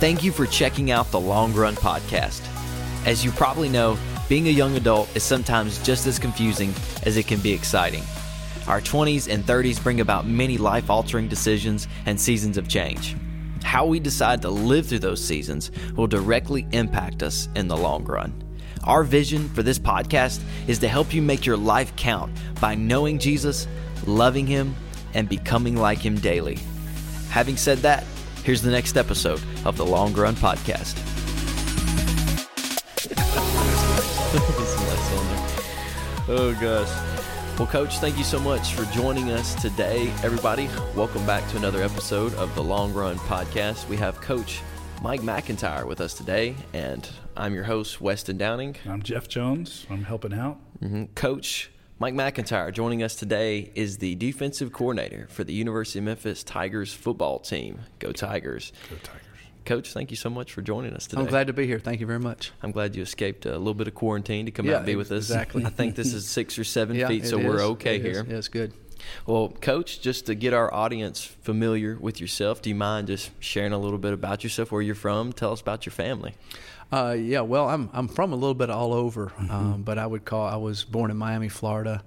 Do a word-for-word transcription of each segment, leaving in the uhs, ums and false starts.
Thank you for checking out the Long Run Podcast. As you probably know, being a young adult is sometimes just as confusing as it can be exciting. Our twenties and thirties bring about many life-altering decisions and seasons of change. How we decide to live through those seasons will directly impact us in the long run. Our vision for this podcast is to help you make your life count by knowing Jesus, loving Him, and becoming like Him daily. Having said that, here's the next episode of the Long Run Podcast. Oh, gosh. Well, Coach, thank you so much for joining us today. Everybody, welcome back to another episode of the Long Run Podcast. We have Coach Mike MacIntyre with us today, and I'm your host, Weston Downing. I'm Jeff Jones. I'm helping out. Mm-hmm. Coach Mike MacIntyre joining us today is the defensive coordinator for the University of Memphis Tigers football team. Go Tigers. Go Tigers. Coach, thank you so much for joining us today. I'm glad to be here. Thank you very much. I'm glad you escaped a little bit of quarantine to come yeah, out and be with us. Exactly. I think this is six or seven yeah, feet, so is. we're okay it here. Yeah, it's good. Well, Coach, just to get our audience familiar with yourself, do you mind just sharing a little bit about yourself, where you're from? Tell us about your family. Uh, yeah, well, I'm I'm from a little bit all over, mm-hmm. um, but I would call I was born in Miami, Florida.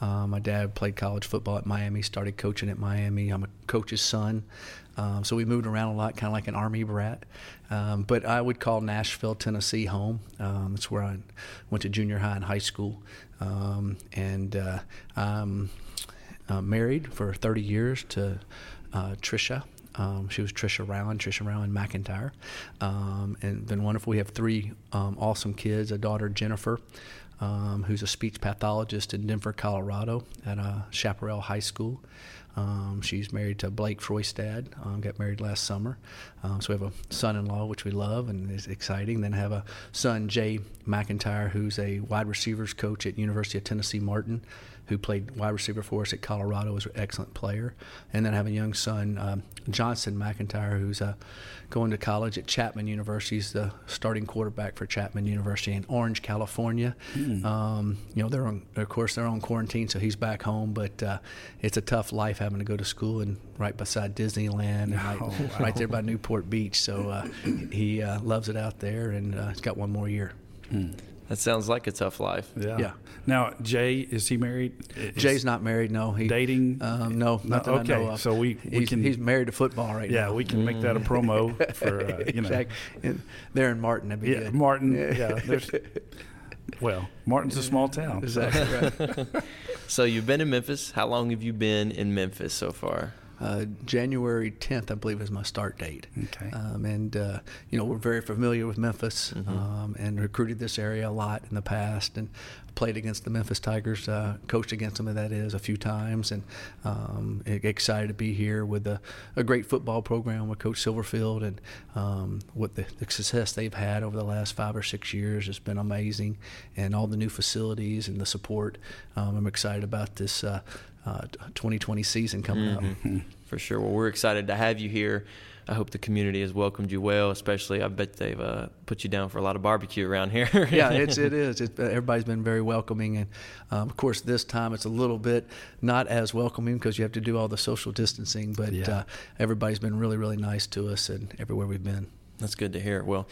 Um, my dad played college football at Miami, started coaching at Miami. I'm a coach's son. Um, so we moved around a lot, kind of like an Army brat. Um, but I would call Nashville, Tennessee home. Um, it's where I went to junior high and high school. Um, and uh, I'm uh, married for thirty years to uh, Trisha. Um, she was Trisha Rowland, Trisha Rowland-MacIntyre. Um, and been wonderful. We have three um, awesome kids, a daughter, Jennifer, um, who's a speech pathologist in Denver, Colorado at uh, Chaparral High School. Um, she's married to Blake Froystad, um, got married last summer. Um, so we have a son-in-law, which we love and is exciting. Then I have a son, Jay MacIntyre, who's a wide receivers coach at University of Tennessee-Martin, who played wide receiver for us at Colorado, was an excellent player. And then I have a young son, um, Johnson MacIntyre, who's uh, going to college at Chapman University. He's the starting quarterback for Chapman University in Orange, California. Mm. Um, you know, they're on, of course, they're on quarantine, so he's back home. But uh, it's a tough life having to go to school and right beside Disneyland, and right, oh, wow. right there by Newport Beach. So uh, he uh, loves it out there, and uh, he's got one more year. Mm. That sounds like a tough life. Yeah. yeah. Now, Jay, is he married? Is Jay's not married, no. He, dating? Um, no, not that okay. I know of. So we, we he's, can, he's married to football right yeah, now. Yeah, we can mm. make that a promo for, uh, you know. Exactly. And they're in Martin, that'd be yeah, good. Martin, yeah. There's, well, Martin's a small town. Exactly right. So you've been in Memphis. How long have you been in Memphis so far? Uh, January tenth, I believe, is my start date. Okay. Um, and, uh, you know, we're very familiar with Memphis mm-hmm. um, and recruited this area a lot in the past and played against the Memphis Tigers, uh, coached against them, that is, a few times. And um, excited to be here with a, a great football program with Coach Silverfield and um, what the, the success they've had over the last five or six years has been amazing. And all the new facilities and the support. Um, I'm excited about this uh Uh, twenty twenty season coming mm-hmm. up. For sure. Well, we're excited to have you here. I hope the community has welcomed you well, especially I bet they've uh, put you down for a lot of barbecue around here. yeah, it's, it is. It's, everybody's been very welcoming. And, um, of course, this time it's a little bit not as welcoming because you have to do all the social distancing. But yeah. uh, everybody's been really, really nice to us and everywhere we've been. That's good to hear. Well,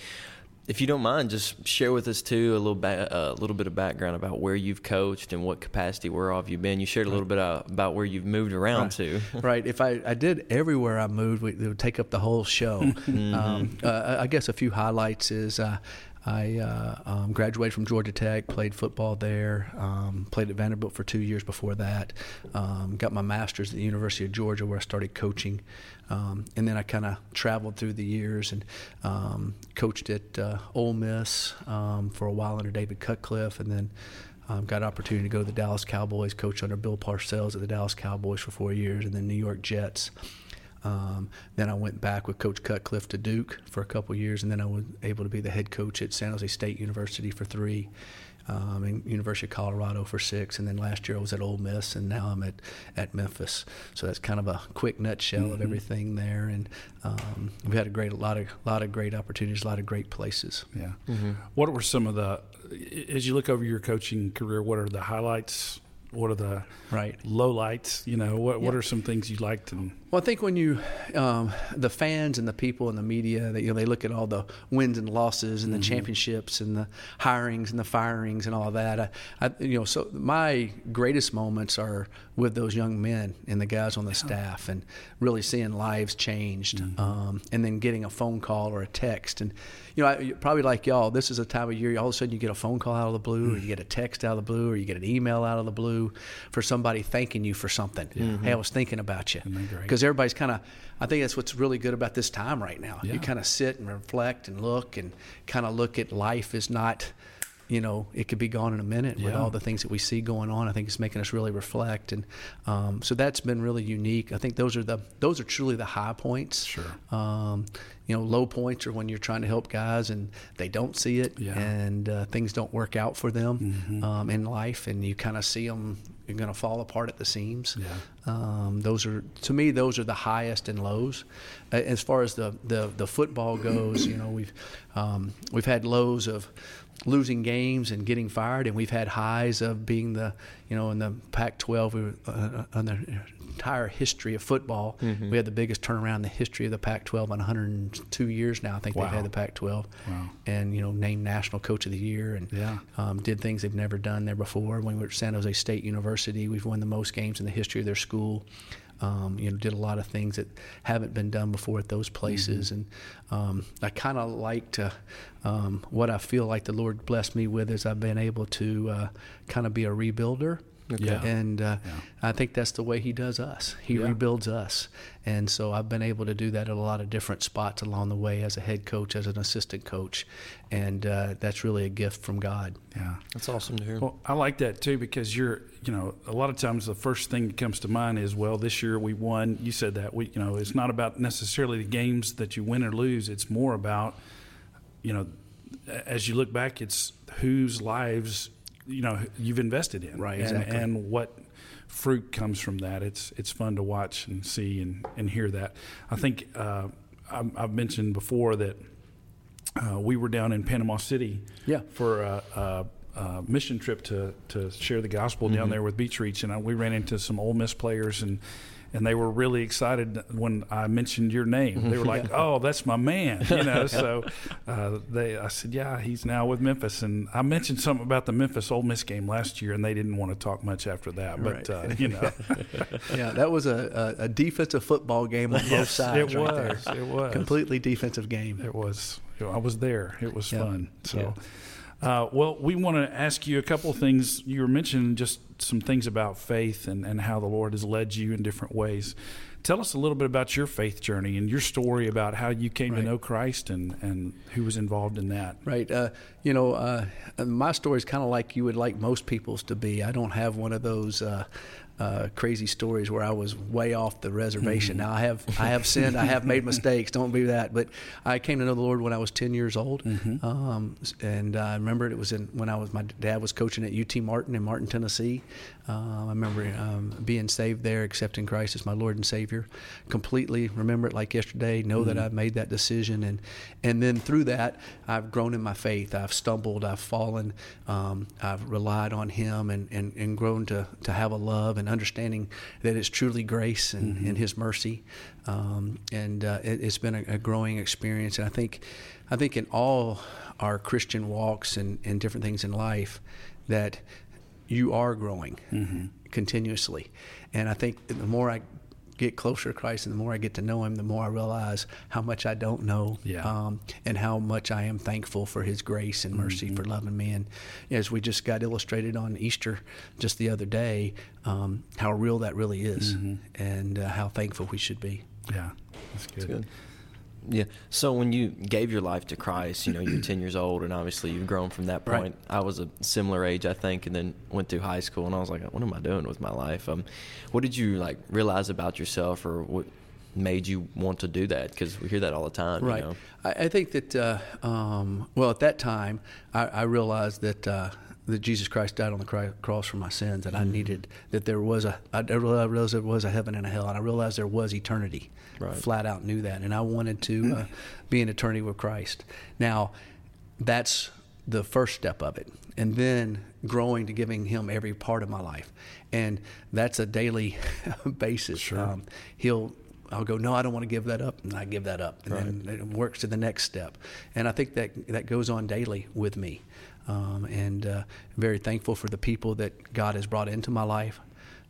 if you don't mind, just share with us, too, a little ba- a little bit of background about where you've coached and what capacity, where all have you been. You shared a little bit uh, about where you've moved around right. to. Right. If I, I did everywhere I moved, we, it would take up the whole show. mm-hmm. um, uh, I guess a few highlights is uh, I uh, um, graduated from Georgia Tech, played football there, um, played at Vanderbilt for two years before that, um, got my master's at the University of Georgia where I started coaching. Um, and then I kind of traveled through the years and um, coached at uh, Ole Miss um, for a while under David Cutcliffe, and then um, got an opportunity to go to the Dallas Cowboys, coach under Bill Parcells at the Dallas Cowboys for four years, and then New York Jets. Um, then I went back with Coach Cutcliffe to Duke for a couple years, and then I was able to be the head coach at San Jose State University for three, um, and University of Colorado for six, and then last year I was at Ole Miss, and now I'm at, at Memphis. So that's kind of a quick nutshell mm-hmm. of everything there, and um, we had a great a lot of lot of great opportunities, a lot of great places. Yeah. Mm-hmm. What were some of the, as you look over your coaching career, what are the highlights what are the right low lights? You know, what, yeah. what are some things you liked? And well, I think when you, um, the fans and the people and the media, that, you know, they look at all the wins and losses and mm-hmm. the championships and the hirings and the firings and all of that. I, I, you know, so my greatest moments are with those young men and the guys on the yeah. staff, and really seeing lives changed, mm-hmm. um, and then getting a phone call or a text. And, you know, I, probably like y'all, this is a time of year all of a sudden you get a phone call out of the blue, mm-hmm. or you get a text out of the blue, or you get an email out of the blue for somebody thanking you for something. Mm-hmm. Hey, I was thinking about you. Because mm-hmm. everybody's kind of, I think that's what's really good about this time right now. Yeah. You kind of sit and reflect and look and kind of look at life as not, you know, it could be gone in a minute yeah. with all the things that we see going on. I think it's making us really reflect. And um, so that's been really unique. I think those are the those are truly the high points. Sure. Um, you know, low points are when you're trying to help guys and they don't see it yeah. and uh, things don't work out for them mm-hmm. um, in life, and you kind of see them, you're going to fall apart at the seams. Yeah. Um, those are, to me, those are the highest and lows. As far as the, the, the football goes, you know, we've um, we've had lows of losing games and getting fired, and we've had highs of being the, you know, in the Pac twelve, we were uh, on the entire history of football, mm-hmm. we had the biggest turnaround in the history of the Pac twelve in one hundred two years now. I think wow. they've had the Pac twelve, wow. and, you know, named National Coach of the Year, and yeah. um, did things they've never done there before. When we were at San Jose State University, we've won the most games in the history of their school. Um, you know, did a lot of things that haven't been done before at those places. Mm-hmm. And um, I kind of like to, um, what I feel like the Lord blessed me with is I've been able to uh, kind of be a rebuilder. Okay. Yeah. And uh, yeah. I think that's the way he does us. He yeah. rebuilds us. And so I've been able to do that at a lot of different spots along the way as a head coach, as an assistant coach. And uh, that's really a gift from God. Yeah. That's awesome to hear. Well, I like that too, because you're, you know, a lot of times the first thing that comes to mind is, well, this year we won. You said that. We, you know, it's not about necessarily the games that you win or lose. It's more about, you know, as you look back, it's whose lives you know you've invested in, right? Exactly. and, and what fruit comes from that. It's it's fun to watch and see and, and hear that. I think uh, I've, I've mentioned before that uh, we were down in Panama City yeah. for a, a, a mission trip to, to share the gospel mm-hmm. down there with Beach Reach, and I, we ran into some Ole Miss players, and and they were really excited when I mentioned your name. They were like, yeah. "Oh, that's my man!" You know. So uh, they, I said, "Yeah, he's now with Memphis." And I mentioned something about the Memphis Ole Miss game last year, and they didn't want to talk much after that. But right. uh, you know, yeah, that was a, a defensive football game on yes, both sides. It right was. There. It was completely defensive game. It was. I was there. It was yeah. fun. So. Yeah. Uh, well, we want to ask you a couple of things. You were mentioning just some things about faith and, and how the Lord has led you in different ways. Tell us a little bit about your faith journey and your story about how you came right. to know Christ and, and who was involved in that. Right. Uh, you know, uh, my story is kind of like you would like most people's to be. I don't have one of those uh, uh, crazy stories where I was way off the reservation. Mm-hmm. Now, I have I have sinned. I have made mistakes. Don't do that. But I came to know the Lord when I was ten years old. Mm-hmm. Um, and I remember it was in, when I was my dad was coaching at U T Martin in Martin, Tennessee. Um, I remember um, being saved there, accepting Christ as my Lord and Savior. Completely remember it like yesterday, know mm-hmm. that I've made that decision. And, and then through that, I've grown in my faith. I've stumbled, I've fallen, um, I've relied on Him and, and, and grown to, to have a love and understanding that it's truly grace and, mm-hmm. and His mercy. Um, and uh, it, it's been a, a growing experience. And I think, I think in all our Christian walks and, and different things in life that you are growing mm-hmm. continuously. And I think the more I get closer to Christ and the more I get to know Him, the more I realize how much I don't know yeah. um, and how much I am thankful for His grace and mercy mm-hmm. for loving me. And as we just got illustrated on Easter just the other day, um, how real that really is mm-hmm. and uh, how thankful we should be. Yeah, that's good. That's good. Yeah. So when you gave your life to Christ, you know, you're ten years old, and obviously you've grown from that point. Right. I was a similar age, I think, and then went through high school, and I was like, what am I doing with my life? Um, what did you, like, realize about yourself, or what made you want to do that? Because we hear that all the time. Right. You know? I, I think that, uh, um, well, at that time, I, I realized that uh, that Jesus Christ died on the cross for my sins, and I mm-hmm. needed that there was a, I realized there was a heaven and a hell, and I realized there was eternity. Right. Flat out knew that, and I wanted to uh, be an eternity with Christ. Now, that's the first step of it, and then growing to giving him every part of my life. And that's a daily basis. Sure. Um, he'll, I'll go, no, I don't want to give that up, and I give that up. Right. And then it works to the next step. And I think that that goes on daily with me. Um, and uh, very thankful for the people that God has brought into my life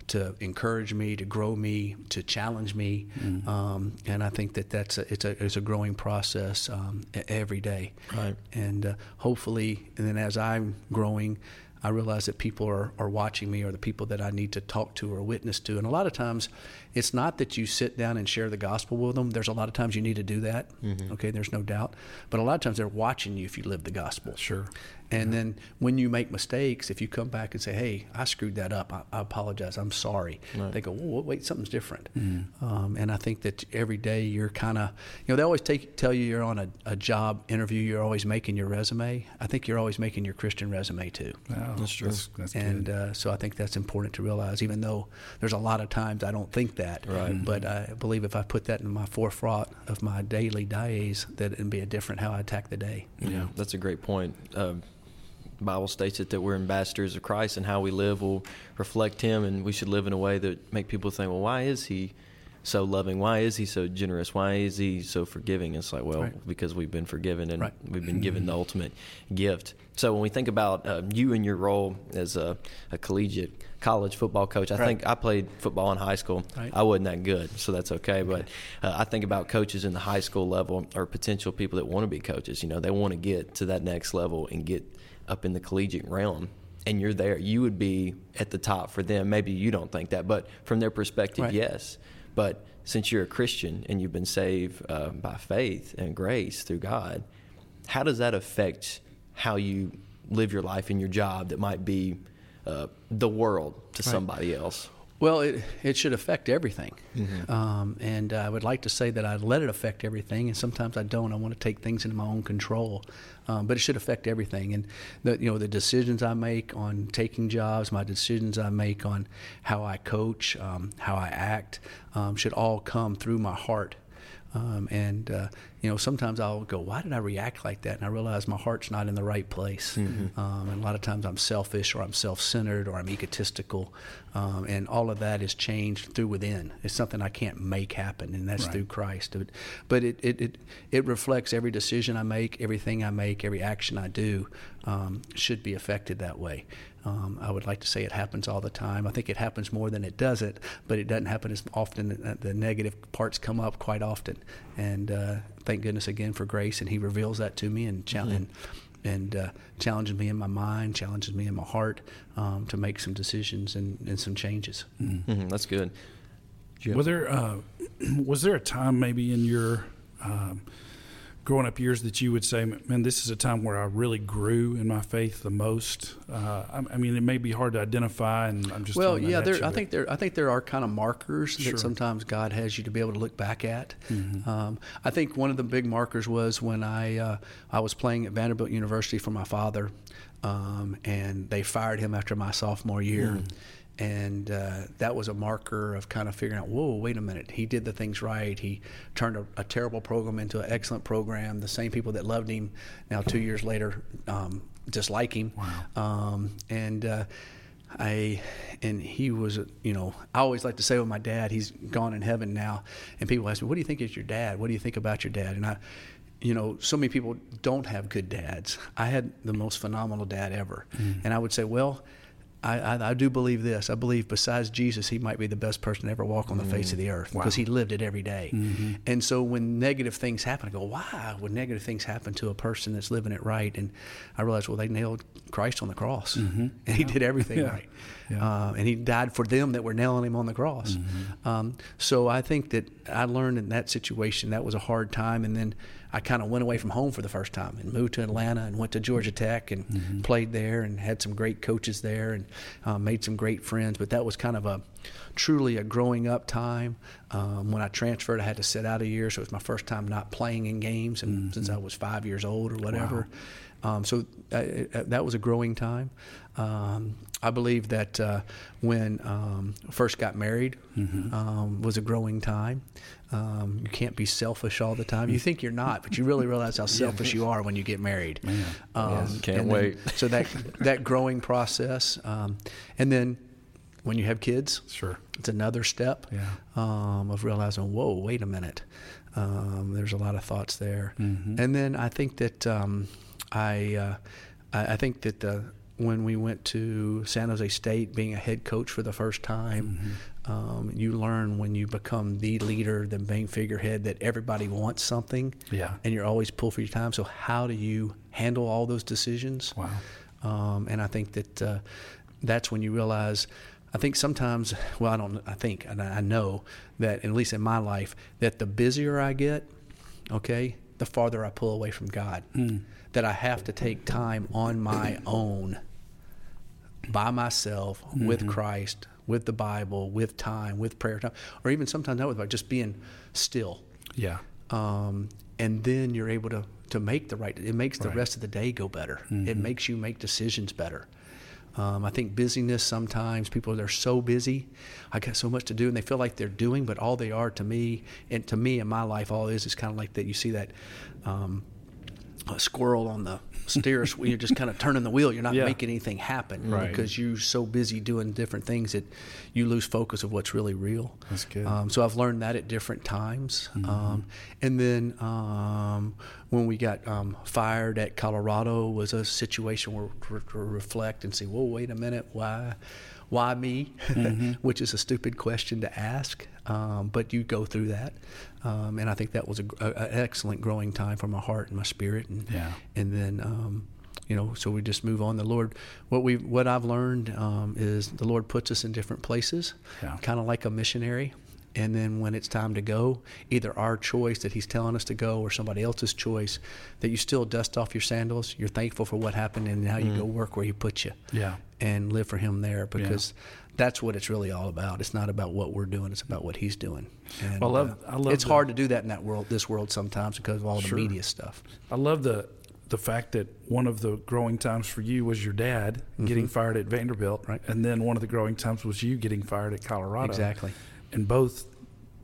to encourage me, to grow me, to challenge me. Mm-hmm. Um, and I think that that's a, it's, a, it's a growing process um, every day. Right. And uh, hopefully, and then as I'm growing, I realize that people are, are watching me, or the people that I need to talk to or witness to. And a lot of times it's not that you sit down and share the gospel with them. There's a lot of times you need to do that. Mm-hmm. Okay, there's no doubt. But a lot of times they're watching you if you live the gospel. Sure. And yeah. then when you make mistakes, if you come back and say, hey, I screwed that up. I, I apologize. I'm sorry. Right. They go, whoa, wait, something's different. Mm-hmm. Um, and I think that every day you're kind of, you know, they always take, tell you you're on a, a job interview. You're always making your resume. I think you're always making your Christian resume too. Wow. That's true. That's, that's and uh, so I think that's important to realize, even though there's a lot of times I don't think that. Right. But I believe if I put that in my forefront of my daily days, that it'd be a different how I attack the day. Yeah, that's a great point. Um, the Bible states it that we're ambassadors of Christ, and how we live will reflect him, and we should live in a way that make people think, well, why is he so loving? Why is he so generous? Why is he so forgiving? It's like, well, right. because we've been forgiven, and right. we've been given the ultimate gift. So when we think about uh, you and your role as a, a collegiate college football coach, I right. think I played football in high school. Right. I wasn't that good, so that's okay. okay. But uh, I think about coaches in the high school level, or potential people that want to be coaches. You know, they want to get to that next level and get up in the collegiate realm. And you're there. You would be at the top for them. Maybe you don't think that, but from their perspective, right. yes. But since you're a Christian and you've been saved uh, by faith and grace through God, how does that affect how you live your life in your job that might be uh, the world to right. somebody else? Well, it, it should affect everything. Mm-hmm. Um, and I would like to say that I let it affect everything, and sometimes I don't. I want to take things into my own control. Um, but it should affect everything. And, the, you know, the decisions I make on taking jobs, my decisions I make on how I coach, um, how I act, um, should all come through my heart. Um, and, uh, you know, sometimes I'll go, why did I react like that? And I realize my heart's not in the right place. Mm-hmm. Um, and a lot of times I'm selfish, or I'm self-centered, or I'm egotistical. Um, and all of that is changed through within. It's something I can't make happen, and that's right. through Christ. But it, it, it, it reflects every decision I make, everything I make, every action I do um, should be affected that way. Um, I would like to say it happens all the time. I think it happens more than it doesn't, but it doesn't happen as often. The negative parts come up quite often. And uh, thank goodness again for grace, and he reveals that to me, and challenge, mm-hmm. and, and uh, challenges me in my mind, challenges me in my heart um, to make some decisions and, and some changes. Mm-hmm. Mm-hmm, that's good. Were there, uh, was there a time maybe in your um, growing up years that you would say, man, this is a time where I really grew in my faith the most? Uh, I, I mean, it may be hard to identify, and I'm just well, yeah. There, I think there, I think there are kind of markers sure. that sometimes God has you to be able to look back at. Mm-hmm. Um, I think one of the big markers was when I uh, I was playing at Vanderbilt University for my father, um, and they fired him after my sophomore year. Mm. And uh, that was a marker of kind of figuring out, whoa, wait a minute. He did the things right. He turned a, a terrible program into an excellent program. The same people that loved him now two years later um, dislike him. Wow. Um, and uh, I and he was, you know, I always like to say with my dad, he's gone in heaven now. And people ask me, what do you think is your dad? What do you think about your dad? And I, you know, so many people don't have good dads. I had the most phenomenal dad ever. Mm. And I would say, well, I, I, I do believe this. I believe besides Jesus, he might be the best person to ever walk on the mm. face of the earth, because wow. he lived it every day. Mm-hmm. And so when negative things happen, I go, why would negative things happen to a person that's living it right? And I realized, well, they nailed Christ on the cross, mm-hmm. and yeah. he did everything yeah. right. Yeah. Uh, and he died for them that were nailing him on the cross. Mm-hmm. Um, so I think that I learned in that situation, that was a hard time. And then I kind of went away from home for the first time and moved to Atlanta and went to Georgia Tech and mm-hmm. played there and had some great coaches there and uh, made some great friends. But that was kind of a truly a growing up time. Um, when I transferred, I had to sit out a year, so it was my first time not playing in games, and mm-hmm. since I was five years old or whatever. Wow. Um, so I, I, that was a growing time. Um, I believe that uh, when um, I first got married mm-hmm. um, was a growing time. Um, you can't be selfish all the time. You think you're not, but you really realize how selfish you are when you get married. Man. Um, yes. Can't wait. Then, so that that growing process, um, and then. When you have kids, sure, it's another step yeah. um, of realizing, whoa, wait a minute. Um, there's a lot of thoughts there, mm-hmm. and then I think that um, I, uh, I, I think that the, when we went to San Jose State, being a head coach for the first time, mm-hmm. um, you learn when you become the leader, the main figurehead, that everybody wants something, yeah, and you're always pulled for your time. So how do you handle all those decisions? Wow, um, and I think that uh, that's when you realize. I think sometimes, well, I don't, I think, and I know that, at least in my life, that the busier I get, okay, the farther I pull away from God. Mm. That I have to take time on my own, by myself, mm-hmm. with Christ, with the Bible, with time, with prayer time, or even sometimes not with, like, just being still. Yeah. Um, and then you're able to, to make the right, it makes right. the rest of the day go better. Mm-hmm. It makes you make decisions better. Um, I think busyness sometimes, people, they're so busy. I got so much to do, and they feel like they're doing, but all they are to me, and to me in my life, all it is is kind of like that. You see that um, a squirrel on the steer, you're just kind of turning the wheel. You're not yeah. making anything happen right. because you're so busy doing different things that you lose focus of what's really real. That's good. Um, so I've learned that at different times. Mm-hmm. Um, and then um, when we got um, fired at Colorado was a situation where we reflect and say, well, wait a minute, why, why me? Mm-hmm. Which is a stupid question to ask. Um, but you go through that, um, and I think that was an excellent growing time for my heart and my spirit, and yeah. and then um, you know, so we just move on. The Lord, what we what I've learned um, is the Lord puts us in different places, yeah. kind of like a missionary. And then when it's time to go, either our choice that He's telling us to go, or somebody else's choice, that you still dust off your sandals. You're thankful for what happened, and now mm. you go work where He put you, yeah, and live for Him there because. Yeah. That's what it's really all about. It's not about what we're doing. It's about what He's doing. And, well, I love, uh, I love it's the, hard to do that in that world, this world sometimes because of all sure. the media stuff. I love the the fact that one of the growing times for you was your dad mm-hmm. getting fired at Vanderbilt, right? And then one of the growing times was you getting fired at Colorado. Exactly. And both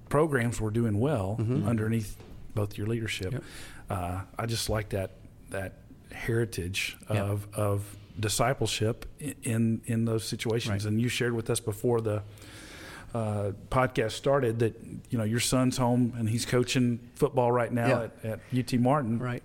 programs were doing well mm-hmm. underneath both your leadership. Yep. Uh, I just like that that heritage yep. of of. discipleship in in those situations, right. and you shared with us before the uh, podcast started that you know your son's home and he's coaching football right now yeah. at, at U T Martin, right?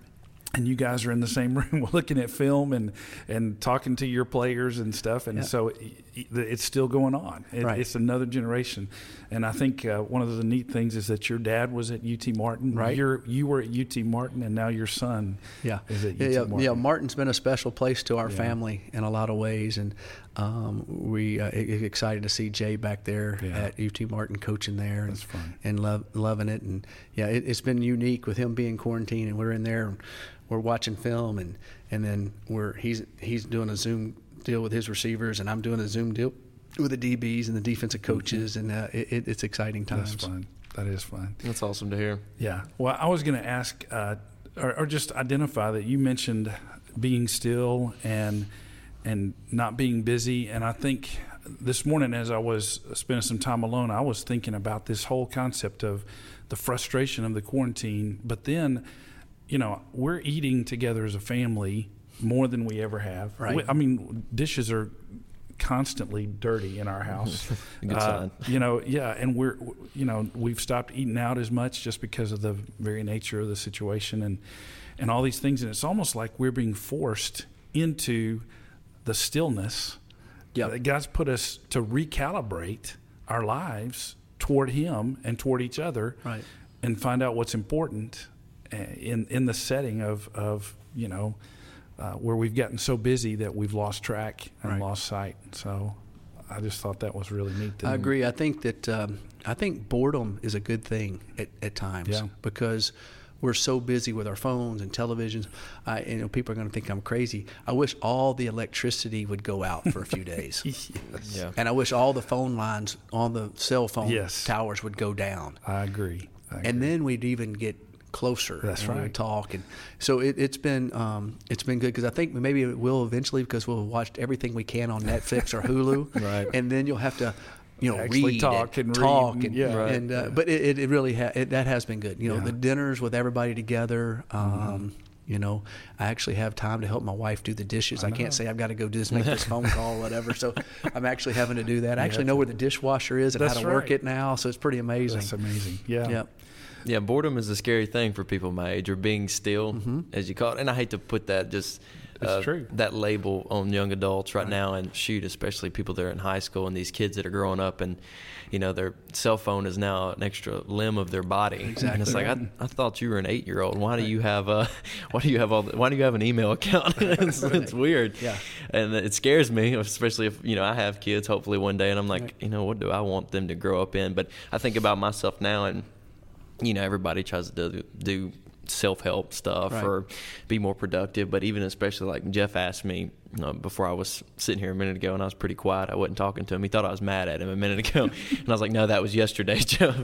And you guys are in the same room looking at film and and talking to your players and stuff, and yeah. so it, it's still going on. It, right. It's another generation, and I think uh, one of the neat things is that your dad was at U T Martin, right? You're, you were at U T Martin, and now your son yeah. is at U T yeah, Martin. Yeah, Martin's been a special place to our yeah. family in a lot of ways, and um, we uh, excited to see Jay back there yeah. at U T Martin coaching there. That's and, fun. And love, loving it, and yeah, it, it's been unique with him being quarantined, and we're in there. And, we're watching film, and, and then we're he's he's doing a Zoom deal with his receivers, and I'm doing a Zoom deal with the D B's and the defensive coaches, and uh, it, it's exciting times. That's fun. That is fun. That's awesome to hear. Yeah. Well, I was going to ask uh, or, or just identify that you mentioned being still and and not being busy, and I think this morning as I was spending some time alone, I was thinking about this whole concept of the frustration of the quarantine, but then – you know, we're eating together as a family more than we ever have. Right. We, I mean, dishes are constantly dirty in our house. Good sign. Uh, you know, yeah, and we're, you know, we've stopped eating out as much just because of the very nature of the situation and and all these things. And it's almost like we're being forced into the stillness. Yeah, God's put us to recalibrate our lives toward Him and toward each other, right? And find out what's important. In, in the setting of, of you know, uh, where we've gotten so busy that we've lost track and right. lost sight. So I just thought that was really neat. I agree. I think that um, I think boredom is a good thing at, at times yeah. because We're so busy with our phones and televisions. I, you know, people are going to think I'm crazy. I wish all the electricity would go out for a few days. Yes. Yeah. And I wish all the phone lines on the cell phone yes. towers would go down. I agree. I agree. And then we'd even get closer. That's and right. We talk, and so it, it's been um, it's been good, because I think maybe it will eventually, because we'll have watched everything we can on Netflix or Hulu, right? And then you'll have to. You know, Actually read talk and, and talk read. and, yeah, right. and uh, yeah. but it, it really ha- it, that has been good. You know, yeah. the dinners with everybody together. Um, mm-hmm. You know, I actually have time to help my wife do the dishes. I, I can't say I've got to go do this, make this phone call, or whatever. So I'm actually having to do that. I actually yeah. know where the dishwasher is and That's how to right. work it now. So it's pretty amazing. That's amazing. Yeah. Yeah. Yeah, boredom is a scary thing for people my age, or being still, mm-hmm. as you call it. And I hate to put that just uh, true. that label on young adults right, right now, and shoot, especially people that are in high school and these kids that are growing up, and you know, their cell phone is now an extra limb of their body. Exactly. And it's like I, I thought you were an eight year old. Why do you have a why do you have all the, why do you have an email account? it's, right. it's weird. Yeah. And it scares me, especially if you know I have kids. Hopefully one day, and I'm like, right. you know, what do I want them to grow up in? But I think about myself now, and you know, everybody tries to do self-help stuff right. or be more productive. But even especially like Jeff asked me you know, before I was sitting here a minute ago, and I was pretty quiet. I wasn't talking to him. He thought I was mad at him a minute ago. And I was like, no, that was yesterday, Jeff.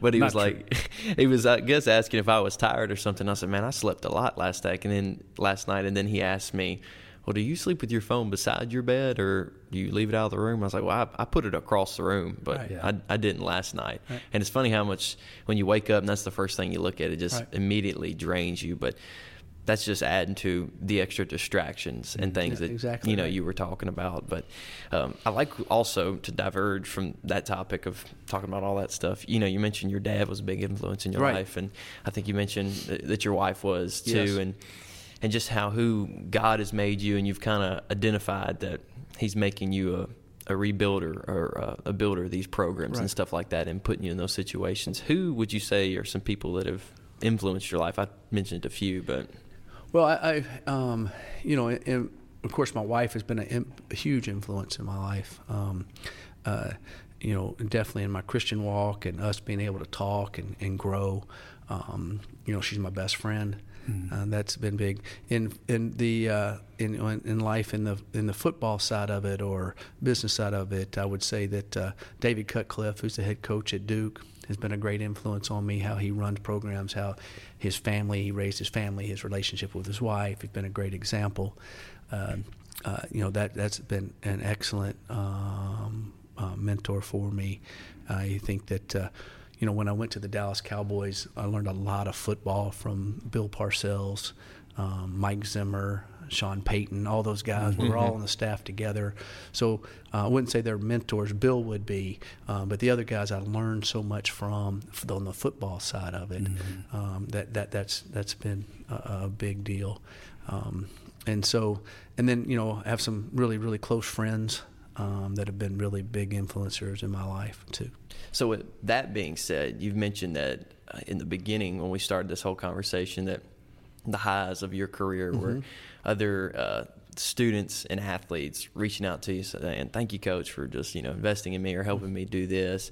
But he Not was true. like, he was, I guess, asking if I was tired or something. I said, man, I slept a lot last night. And then last night, and then he asked me, well, do you sleep with your phone beside your bed, or do you leave it out of the room? I was like, well, I, I put it across the room, but right, yeah. I, I didn't last night. Right. And it's funny how much when you wake up and that's the first thing you look at, it just right. immediately drains you. But that's just adding to the extra distractions and things yeah, that exactly you know right. you were talking about. But um, I like also to diverge from that topic of talking about all that stuff. You know, you mentioned your dad was a big influence in your right. life, and I think you mentioned that your wife was too. Yes. And And just how who God has made you, and you've kind of identified that He's making you a, a rebuilder or a, a builder of these programs right. and stuff like that, and putting you in those situations. Who would you say are some people that have influenced your life? I mentioned a few, but well, I, I um, you know, and of course, my wife has been a, a huge influence in my life. Um, uh, you know, definitely in my Christian walk and us being able to talk and, and grow. Um, you know, she's my best friend. Uh, that's been big in in the uh, in in life in the in the football side of it or business side of it. I would say that uh, David Cutcliffe, who's the head coach at Duke, has been a great influence on me. How he runs programs, how his family, he raised his family, his relationship with his wife. He's been a great example. Uh, uh, you know that that's been an excellent um, uh, mentor for me. I think that. Uh, You know, when I went to the Dallas Cowboys, I learned a lot of football from Bill Parcells, um, Mike Zimmer, Sean Payton, all those guys. Mm-hmm. We were all on the staff together. So uh, I wouldn't say they're mentors. Bill would be. Uh, but the other guys I learned so much from on the football side of it. Mm-hmm. Um, that, that, that's, that's been a, a big deal. Um, and so – and then, you know, I have some really, really close friends um, that have been really big influencers in my life too. So with that being said, you've mentioned that in the beginning when we started this whole conversation that the highs of your career mm-hmm. were other uh, students and athletes reaching out to you saying, thank you, Coach, for just, you know, investing in me or helping me do this.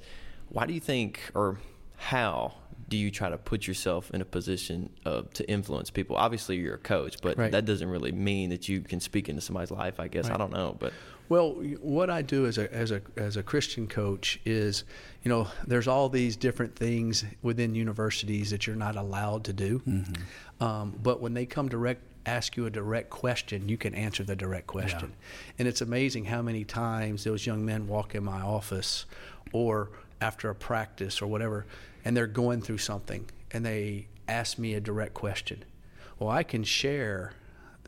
Why do you think or how do you try to put yourself in a position of, to influence people? Obviously, you're a coach, but right. that doesn't really mean that you can speak into somebody's life, I guess. Right. I don't know, but... Well, what I do as a as a as a Christian coach is, you know, there's all these different things within universities that you're not allowed to do, mm-hmm. um, but when they come direct, ask you a direct question, you can answer the direct question, yeah. and it's amazing how many times those young men walk in my office, or after a practice or whatever, and they're going through something, and they ask me a direct question. Well, I can share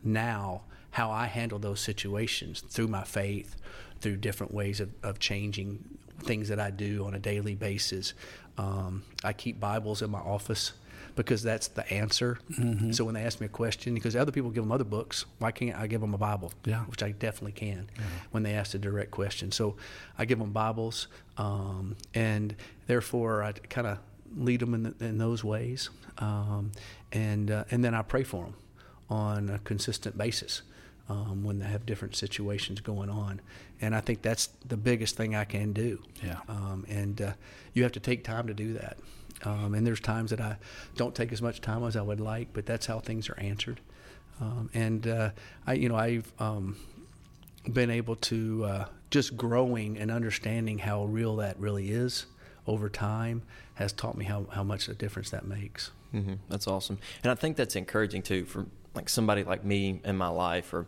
now how I handle those situations through my faith, through different ways of, of changing things that I do on a daily basis. Um, I keep Bibles in my office because that's the answer. Mm-hmm. So when they ask me a question, because other people give them other books, why can't I give them a Bible? Yeah. Which I definitely can yeah. when they ask a direct question. So I give them Bibles, um, and therefore I kind of lead them in, the, in those ways. Um, and uh, and then I pray for them on a consistent basis. Um, when they have different situations going on. And I think that's the biggest thing I can do. Yeah. Um, and uh, you have to take time to do that. Um, and there's times that I don't take as much time as I would like, but that's how things are answered. Um, and, uh, I, you know, I've um, been able to uh, just growing and understanding how real that really is over time has taught me how, how much a difference that makes. Mm-hmm. That's awesome. And I think that's encouraging, too, for like somebody like me in my life, or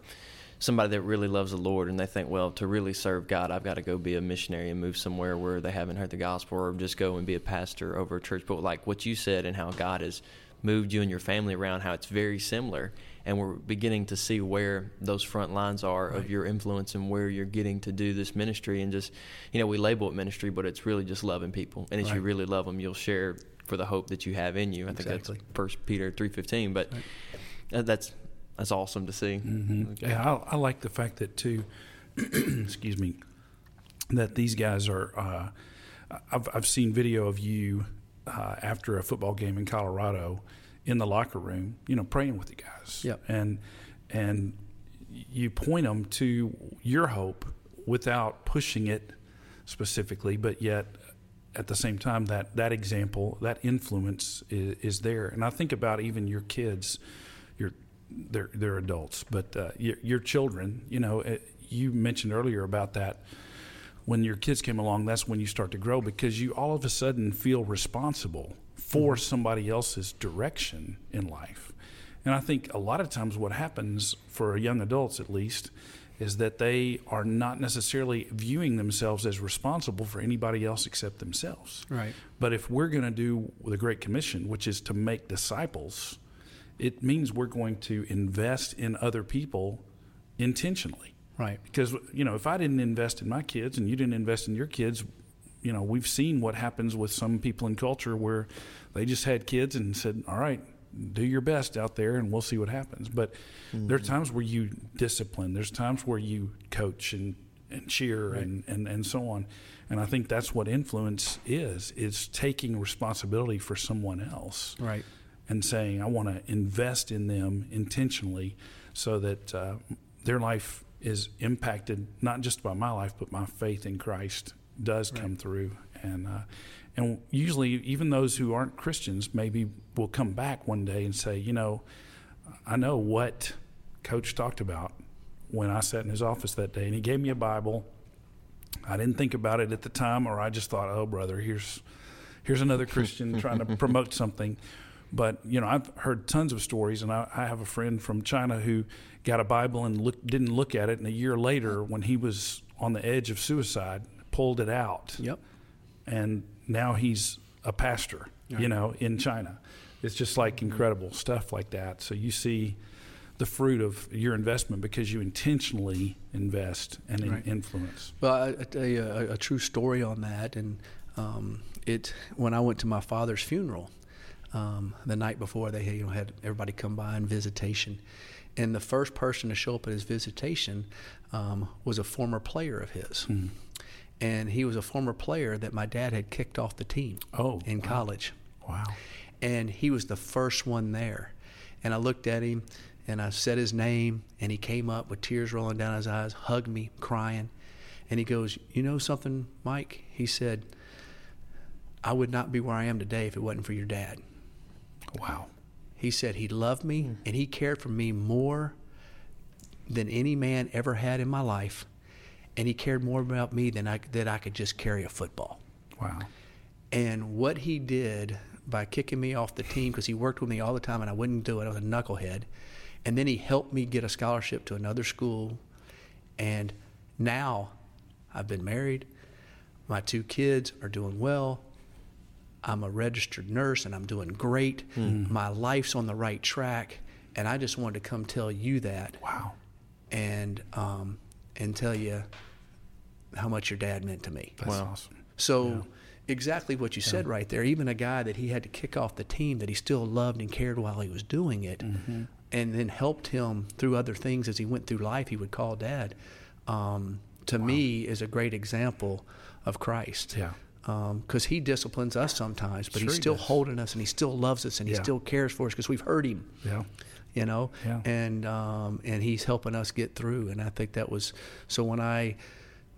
somebody that really loves the Lord and they think, well, to really serve God, I've got to go be a missionary and move somewhere where they haven't heard the gospel, or just go and be a pastor over a church. But like what you said and how God has moved you and your family around, how it's very similar. And we're beginning to see where those front lines are right. of your influence and where you're getting to do this ministry. And just, you know, we label it ministry, but it's really just loving people. And right. if you really love them, you'll share for the hope that you have in you. I exactly. think that's First Peter three fifteen. But right. that's that's awesome to see. Mm-hmm. Okay. Yeah, I, I like the fact that, too, excuse me, that these guys are uh, – I've, I've seen video of you uh, after a football game in Colorado – in the locker room, you know, praying with the guys. Yep. And and you point them to your hope without pushing it specifically, but yet at the same time that, that example, that influence is, is there. And I think about even your kids, your they're, they're adults, but uh, your, your children, you know, you mentioned earlier about that. When your kids came along, that's when you start to grow, because you all of a sudden feel responsible for somebody else's direction in life. And I think a lot of times what happens for young adults, at least, is that they are not necessarily viewing themselves as responsible for anybody else except themselves. Right. But if we're going to do the Great Commission, which is to make disciples, it means we're going to invest in other people intentionally. Right. Because, you know, if I didn't invest in my kids and you didn't invest in your kids, you know, we've seen what happens with some people in culture where they just had kids and said, all right, do your best out there and we'll see what happens. But mm-hmm. there are times where you discipline. There's times where you coach and, and cheer right. and, and, and so on. And I think that's what influence is. It's taking responsibility for someone else. Right. And saying, I want to invest in them intentionally so that uh, their life is impacted not just by my life, but my faith in Christ does right. come through. And uh, and usually even those who aren't Christians maybe will come back one day and say, you know, I know what Coach talked about when I sat in his office that day and he gave me a Bible. I didn't think about it at the time, or I just thought, oh, brother, here's here's another Christian trying to promote something. But, you know, I've heard tons of stories, and I, I have a friend from China who got a Bible and look, didn't look at it, and a year later when he was on the edge of suicide, pulled it out. Yep. And now he's a pastor, right. you know, in China. It's just like incredible stuff like that. So you see the fruit of your investment because you intentionally invest and right. in influence. Well, I, I tell you a, a true story on that, and um, it when I went to my father's funeral, Um, the night before they you know, had everybody come by in visitation, and the first person to show up at his visitation um, was a former player of his, mm. and he was a former player that my dad had kicked off the team oh, in wow. college. Wow! And he was the first one there, and I looked at him, and I said his name, and he came up with tears rolling down his eyes, hugged me, crying, and he goes, "You know something, Mike?" He said, "I would not be where I am today if it wasn't for your dad." Wow. He said he loved me mm. and he cared for me more than any man ever had in my life, and he cared more about me than I that I could just carry a football. Wow. And what he did by kicking me off the team, because he worked with me all the time and I wouldn't do it, I was a knucklehead, and then he helped me get a scholarship to another school, and now I've been married, my two kids are doing well, I'm a registered nurse, and I'm doing great. Mm. My life's on the right track, and I just wanted to come tell you that. Wow. And um, and tell you how much your dad meant to me. That's wow. awesome. So yeah. exactly what you yeah. said right there, even a guy that he had to kick off the team that he still loved and cared while he was doing it, mm-hmm. and then helped him through other things as he went through life, he would call dad, um, to wow. me is a great example of Christ. Yeah. Because um, he disciplines us sometimes, but sure he's still he holding us, and he still loves us, and yeah. he still cares for us because we've hurt him. Yeah, you know, yeah. and um, and he's helping us get through. And I think that was so. When I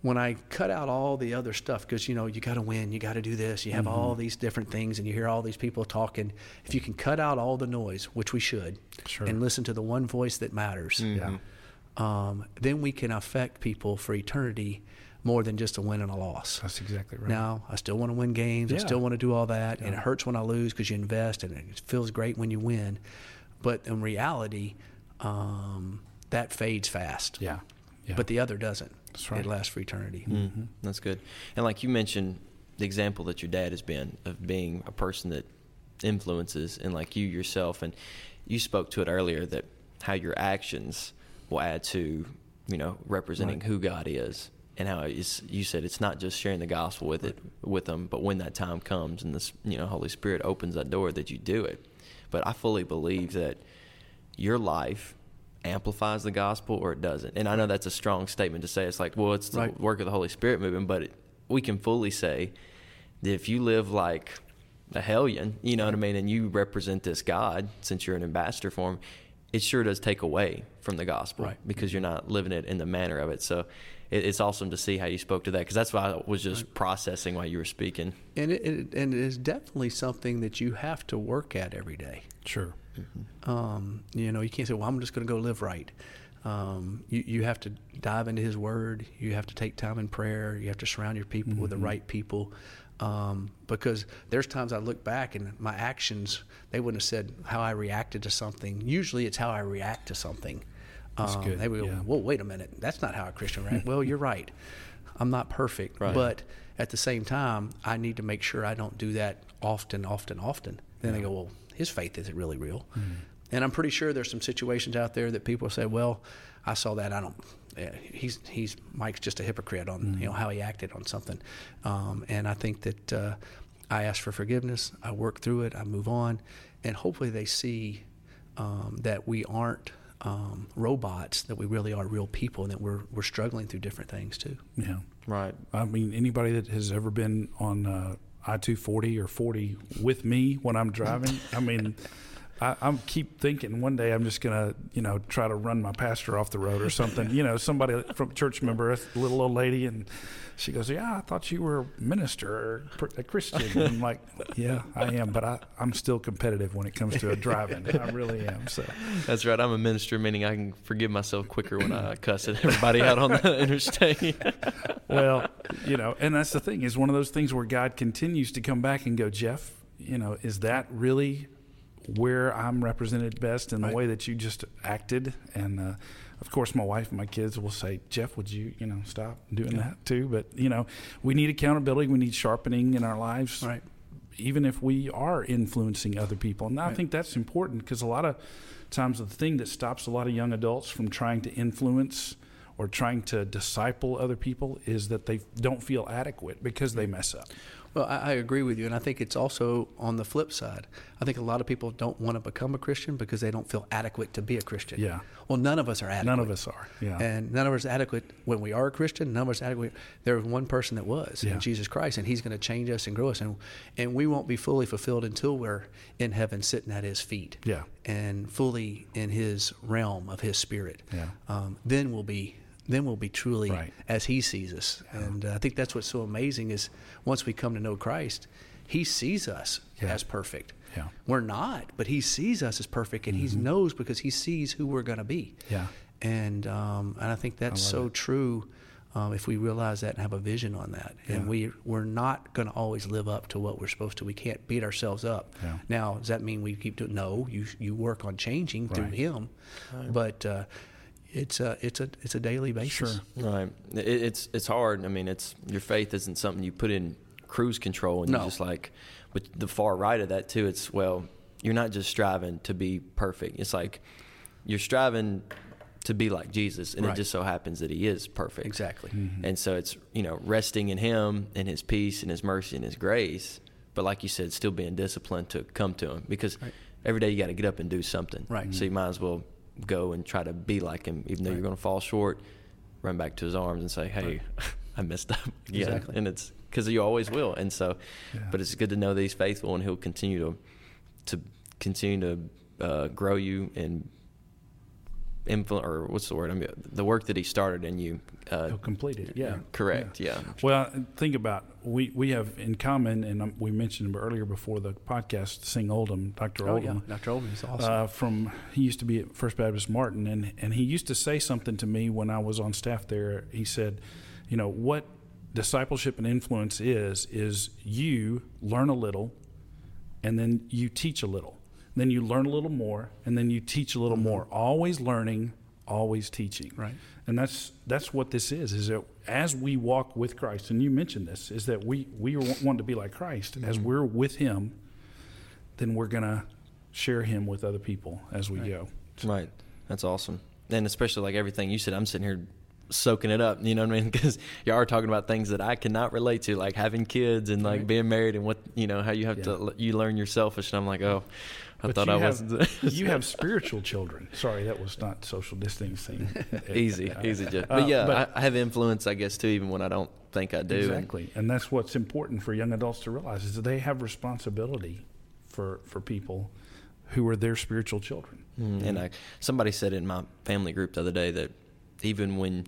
when I cut out all the other stuff, because, you know, you got to win, you got to do this, you have mm-hmm. all these different things, and you hear all these people talking. If you can cut out all the noise, which we should, sure. and listen to the one voice that matters, mm-hmm. yeah, um, then we can affect people for eternity more than just a win and a loss. That's exactly right. Now, I still want to win games. Yeah. I still want to do all that, yeah. and it hurts when I lose because you invest, and it feels great when you win. But in reality, um, that fades fast. Yeah. Yeah. But the other doesn't. That's right. It lasts for eternity. Mm-hmm. That's good. And like you mentioned, the example that your dad has been of being a person that influences, and like you yourself, and you spoke to it earlier, that how your actions will add to, you know, representing right. who God is, and how it's, you said it's not just sharing the gospel with right. it with them, but when that time comes and this, you know, Holy Spirit opens that door, that you do it. But I fully believe that your life amplifies the gospel or it doesn't. And I know that's a strong statement to say. It's like, well, it's the right. work of the Holy Spirit moving, but it, we can fully say that if you live like a hellion, you know what I mean, and you represent this God, since you're an ambassador for him, it sure does take away from the gospel right. because you're not living it in the manner of it. So it, it's awesome to see how you spoke to that, because that's what I was just right. processing while you were speaking. And it, it, and it is definitely something that you have to work at every day. Sure. Mm-hmm. Um, you know, you can't say, well, I'm just going to go live right. Um, you, you have to dive into his word. You have to take time in prayer. You have to surround your people mm-hmm. with the right people. Um, because there's times I look back and my actions, they wouldn't have said how I reacted to something. Usually it's how I react to something. That's um, good. They would go, yeah. whoa, wait a minute. That's not how a Christian reacts. Well, you're right. I'm not perfect. Right. But at the same time, I need to make sure I don't do that often, often, often. Then yeah. they go, well, his faith isn't really real. Mm-hmm. And I'm pretty sure there's some situations out there that people say, well, I saw that. I don't, he's, he's, Mike's just a hypocrite on, mm-hmm. you know, how he acted on something. Um, and I think that uh, I ask for forgiveness. I work through it. I move on. And hopefully they see um, that we aren't um, robots, that we really are real people, and that we're, we're struggling through different things too. Yeah. Right. I mean, anybody that has ever been on uh I two forty or forty with me when I'm driving. I mean, I I'm keep thinking one day I'm just going to, you know, try to run my pastor off the road or something. You know, somebody from church member, a little old lady, and she goes, yeah, I thought you were a minister or a Christian. And I'm like, yeah, I am, but I, I'm still competitive when it comes to driving. I really am. So that's right. I'm a minister, meaning I can forgive myself quicker when I cuss at everybody out on the interstate. Well, you know, and that's the thing, is one of those things where God continues to come back and go, Jeff, you know, is that really where I'm represented best in the right. way that you just acted? And uh, of course my wife and my kids will say, Jeff, would you, you know, stop doing yeah. that too? But, you know, we need accountability, we need sharpening in our lives, right. even if we are influencing other people. And right. I think that's important, because a lot of times the thing that stops a lot of young adults from trying to influence or trying to disciple other people is that they don't feel adequate because they mess up. Well, I, I agree with you, and I think it's also on the flip side. I think a lot of people don't want to become a Christian because they don't feel adequate to be a Christian. Yeah. Well, none of us are adequate. None of us are, yeah. And none of us are adequate when we are a Christian. None of us are adequate. There was one person that was, yeah. in Jesus Christ, and he's going to change us and grow us, and and we won't be fully fulfilled until we're in heaven sitting at his feet. Yeah. And fully in his realm of his spirit. Yeah. Um, then we'll be... then we'll be truly right. as he sees us. Yeah. And uh, I think that's what's so amazing, is once we come to know Christ, he sees us yeah. as perfect. Yeah. We're not, but he sees us as perfect, and mm-hmm. he knows, because he sees who we're going to be. Yeah. And um, and I think that's I so it. true um, if we realize that and have a vision on that. Yeah. And we, we're not going to always live up to what we're supposed to. We can't beat ourselves up. Yeah. Now, does that mean we keep doing? No, you, you work on changing right. through him. Right. But... Uh, It's a it's a it's a daily basis. Sure, right. It, it's it's hard. I mean, it's your faith isn't something you put in cruise control and no. you just like. But the far right of that too, it's well, you're not just striving to be perfect. It's like you're striving to be like Jesus, and right. it just so happens that he is perfect. Exactly. Mm-hmm. And so it's, you know, resting in him and his peace and his mercy and his grace. But like you said, still being disciplined to come to him, because right. every day you got to get up and do something. Right. Mm-hmm. So you might as well go and try to be like him, even though right. you're going to fall short. Run back to his arms and say, hey, right. I messed up. Yeah. Exactly. And it's because you always will. And so, yeah. but it's good to know that he's faithful, and he'll continue to to continue to uh, grow you and influ- or what's the word? I mean, the work that he started and you uh, oh, completed. Yeah, correct. Yeah. yeah. Well, think about we we have in common, and um, we mentioned earlier before the podcast, Sing Oldham, Doctor Oh, Oldham. Yeah. Doctor Oldham is awesome. Uh, from he used to be at First Baptist Martin, and and he used to say something to me when I was on staff there. He said, you know what discipleship and influence is is you learn a little, and then you teach a little. Then you learn a little more, and then you teach a little mm-hmm. more. Always learning, always teaching. Right. And that's that's what this is, is that as we walk with Christ, and you mentioned this, is that we, we want to be like Christ. Mm-hmm. As we're with him, then we're going to share him with other people as we right. go. So. Right. That's awesome. And especially like everything you said, I'm sitting here soaking it up, you know what I mean? Because y'all are talking about things that I cannot relate to, like having kids and like right. being married and what, you know, how you have yeah. to, you learn you're selfish. And I'm like, oh, I but thought I have, wasn't. You have spiritual children. Sorry, that was not social distancing. easy, easy. Jeff. But yeah, uh, but, I, I have influence, I guess, too, even when I don't think I do. Exactly. And, and that's what's important for young adults to realize is that they have responsibility for, for people who are their spiritual children. Mm-hmm. And I, somebody said in my family group the other day that even when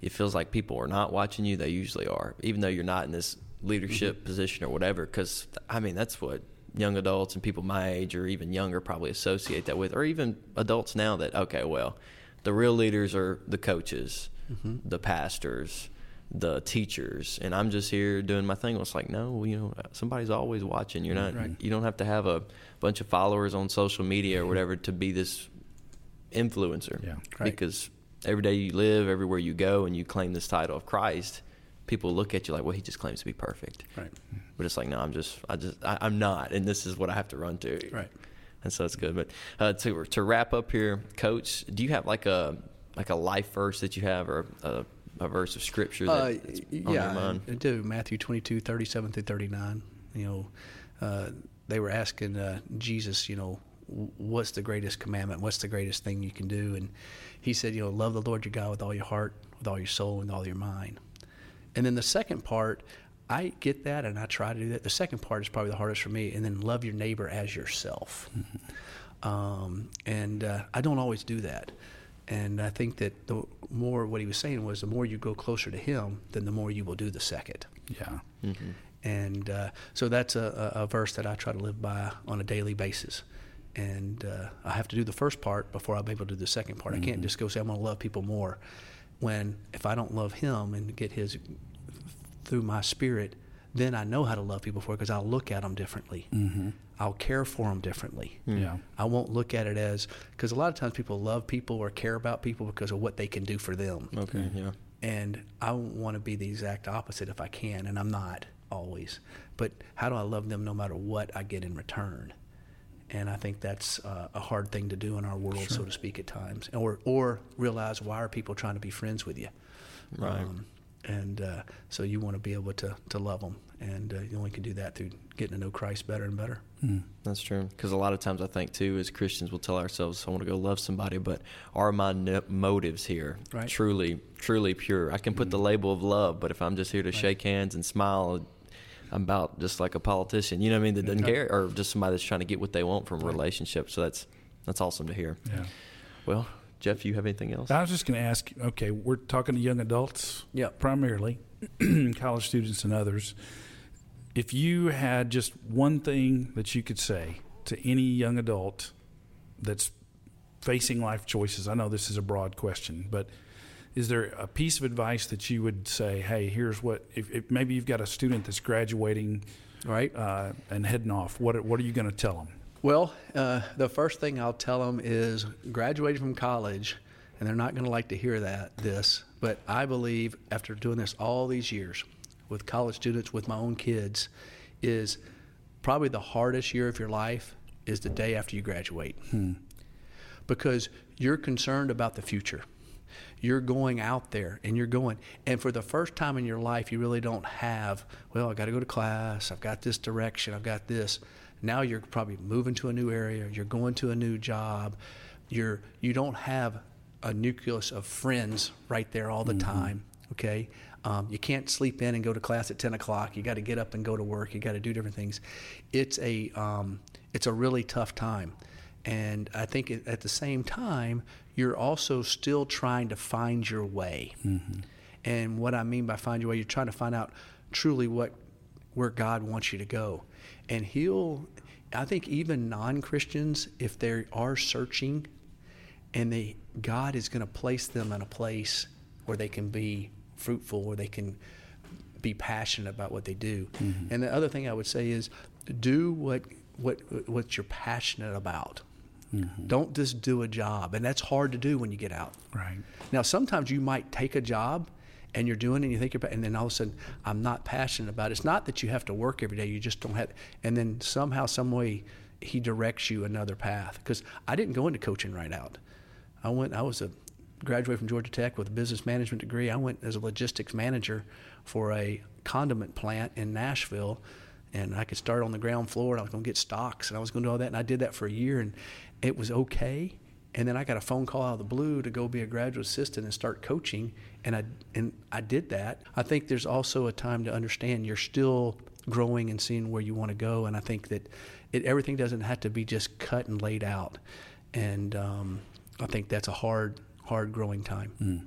it feels like people are not watching you, they usually are, even though you're not in this leadership mm-hmm. position or whatever. Because, I mean, that's what young adults and people my age or even younger probably associate that with, or even adults now that, okay, well, the real leaders are the coaches, mm-hmm. the pastors, the teachers, and I'm just here doing my thing. Well, it's like, no, you know, somebody's always watching. You're not, right. you don't have to have a bunch of followers on social media or whatever to be this influencer. Yeah, right. Because every day you live, everywhere you go, and you claim this title of Christ, people look at you like, well, he just claims to be perfect. Right. But it's like, no, I'm just, I just, I, I'm not, and this is what I have to run to. Right. And so it's good. But uh, to to wrap up here, Coach, do you have like a like a life verse that you have, or a, a verse of scripture that's uh, yeah, on your mind? I do. Matthew twenty-two, thirty-seven through thirty-nine. You know, uh, they were asking uh, Jesus, you know, what's the greatest commandment? What's the greatest thing you can do? And he said, you know, love the Lord your God with all your heart, with all your soul, and all your mind. And then the second part, I get that, and I try to do that. The second part is probably the hardest for me. And then love your neighbor as yourself. Mm-hmm. Um, and uh, I don't always do that. And I think that the more what he was saying was the more you go closer to him, then the more you will do the second. Yeah. Mm-hmm. And uh, so that's a, a verse that I try to live by on a daily basis. And uh, I have to do the first part before I'm able to do the second part. Mm-hmm. I can't just go say I'm going to love people more when if I don't love him and get his through my spirit, then I know how to love people for it because I'll look at them differently. Mm-hmm. I'll care for them differently. Yeah. I won't look at it as because a lot of times people love people or care about people because of what they can do for them. Okay. Yeah. And I want to be the exact opposite if I can, and I'm not always. But how do I love them no matter what I get in return? And I think that's uh, a hard thing to do in our world, sure. so to speak, at times. Or or realize why are people trying to be friends with you? Right. Um, and uh, so you want to be able to, to love them. And uh, you only can do that through getting to know Christ better and better. Mm. That's true. Because a lot of times I think, too, as Christians, we'll tell ourselves, I want to go love somebody, but are my n- motives here right. truly, truly pure? I can put mm. the label of love, but if I'm just here to right. shake hands and smile, I'm about just like a politician, you know what I mean, that doesn't care, or just somebody that's trying to get what they want from a relationship. So that's that's awesome to hear. Yeah. Well, Jeff, you have anything else? I was just going to ask, okay, we're talking to young adults yeah, primarily, college students and others. If you had just one thing that you could say to any young adult that's facing life choices, I know this is a broad question, but is there a piece of advice that you would say, hey, here's what, if, if maybe you've got a student that's graduating right, uh, and heading off, what, what are you going to tell them? Well, uh, the first thing I'll tell them is graduating from college, and they're not going to like to hear that, this, but I believe after doing this all these years with college students, with my own kids, is probably the hardest year of your life is the day after you graduate. Hmm. Because you're concerned about the future. You're going out there and you're going, and for the first time in your life, you really don't have, well, I got to go to class. I've got this direction. I've got this. Now you're probably moving to a new area. You're going to a new job. You're, you don't have a nucleus of friends right there all the mm-hmm. time. Okay. Um, you can't sleep in and go to class at ten o'clock. You got to get up and go to work. You got to do different things. It's a, um, it's a really tough time. And I think at the same time, you're also still trying to find your way. Mm-hmm. And what I mean by find your way, you're trying to find out truly what where God wants you to go. And he'll, I think even non-Christians, if they are searching, and they, God is going to place them in a place where they can be fruitful, where they can be passionate about what they do. Mm-hmm. And the other thing I would say is do what what what you're passionate about. Mm-hmm. Don't just do a job. And that's hard to do when you get out. Right. Now, sometimes you might take a job and you're doing it and you think about it, and then all of a sudden, I'm not passionate about it. It's not that you have to work every day. You just don't have, and then somehow, some way, he directs you another path. Because I didn't go into coaching right out. I went, I was a graduate from Georgia Tech with a business management degree. I went as a logistics manager for a condiment plant in Nashville, and I could start on the ground floor, and I was going to get stocks, and I was going to do all that, and I did that for a year, and it was okay. And then I got a phone call out of the blue to go be a graduate assistant and start coaching, and I and I did that. I think there's also a time to understand you're still growing and seeing where you want to go, and I think that it, everything doesn't have to be just cut and laid out. And um, I think that's a hard, hard growing time. Mm.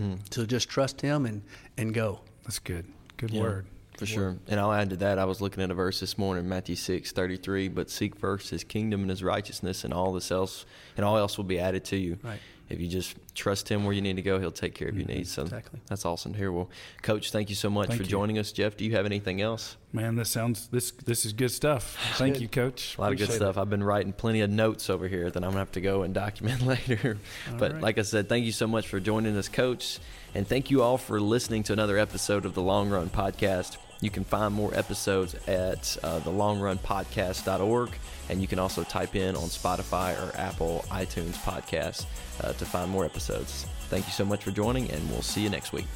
Mm. So just trust him and, and go. That's good. Good yeah. word. For sure. And I'll add to that, I was looking at a verse this morning, Matthew six thirty-three, but seek first his kingdom and his righteousness, and all this else and all else will be added to you. Right. If you just trust him where you need to go, he'll take care of your mm-hmm. needs. So exactly. That's awesome to hear. Well, Coach, thank you so much thank for you. joining us. Jeff, do you have anything else? Man, this sounds this this is good stuff. Thank good. you, Coach. A lot Appreciate of good stuff. It. I've been writing plenty of notes over here that I'm gonna have to go and document later. But right. like I said, thank you so much for joining us, Coach, and thank you all for listening to another episode of the Long Run Podcast. You can find more episodes at uh, the long run podcast dot org, and you can also type in on Spotify or Apple iTunes Podcasts uh, to find more episodes. Thank you so much for joining, and we'll see you next week.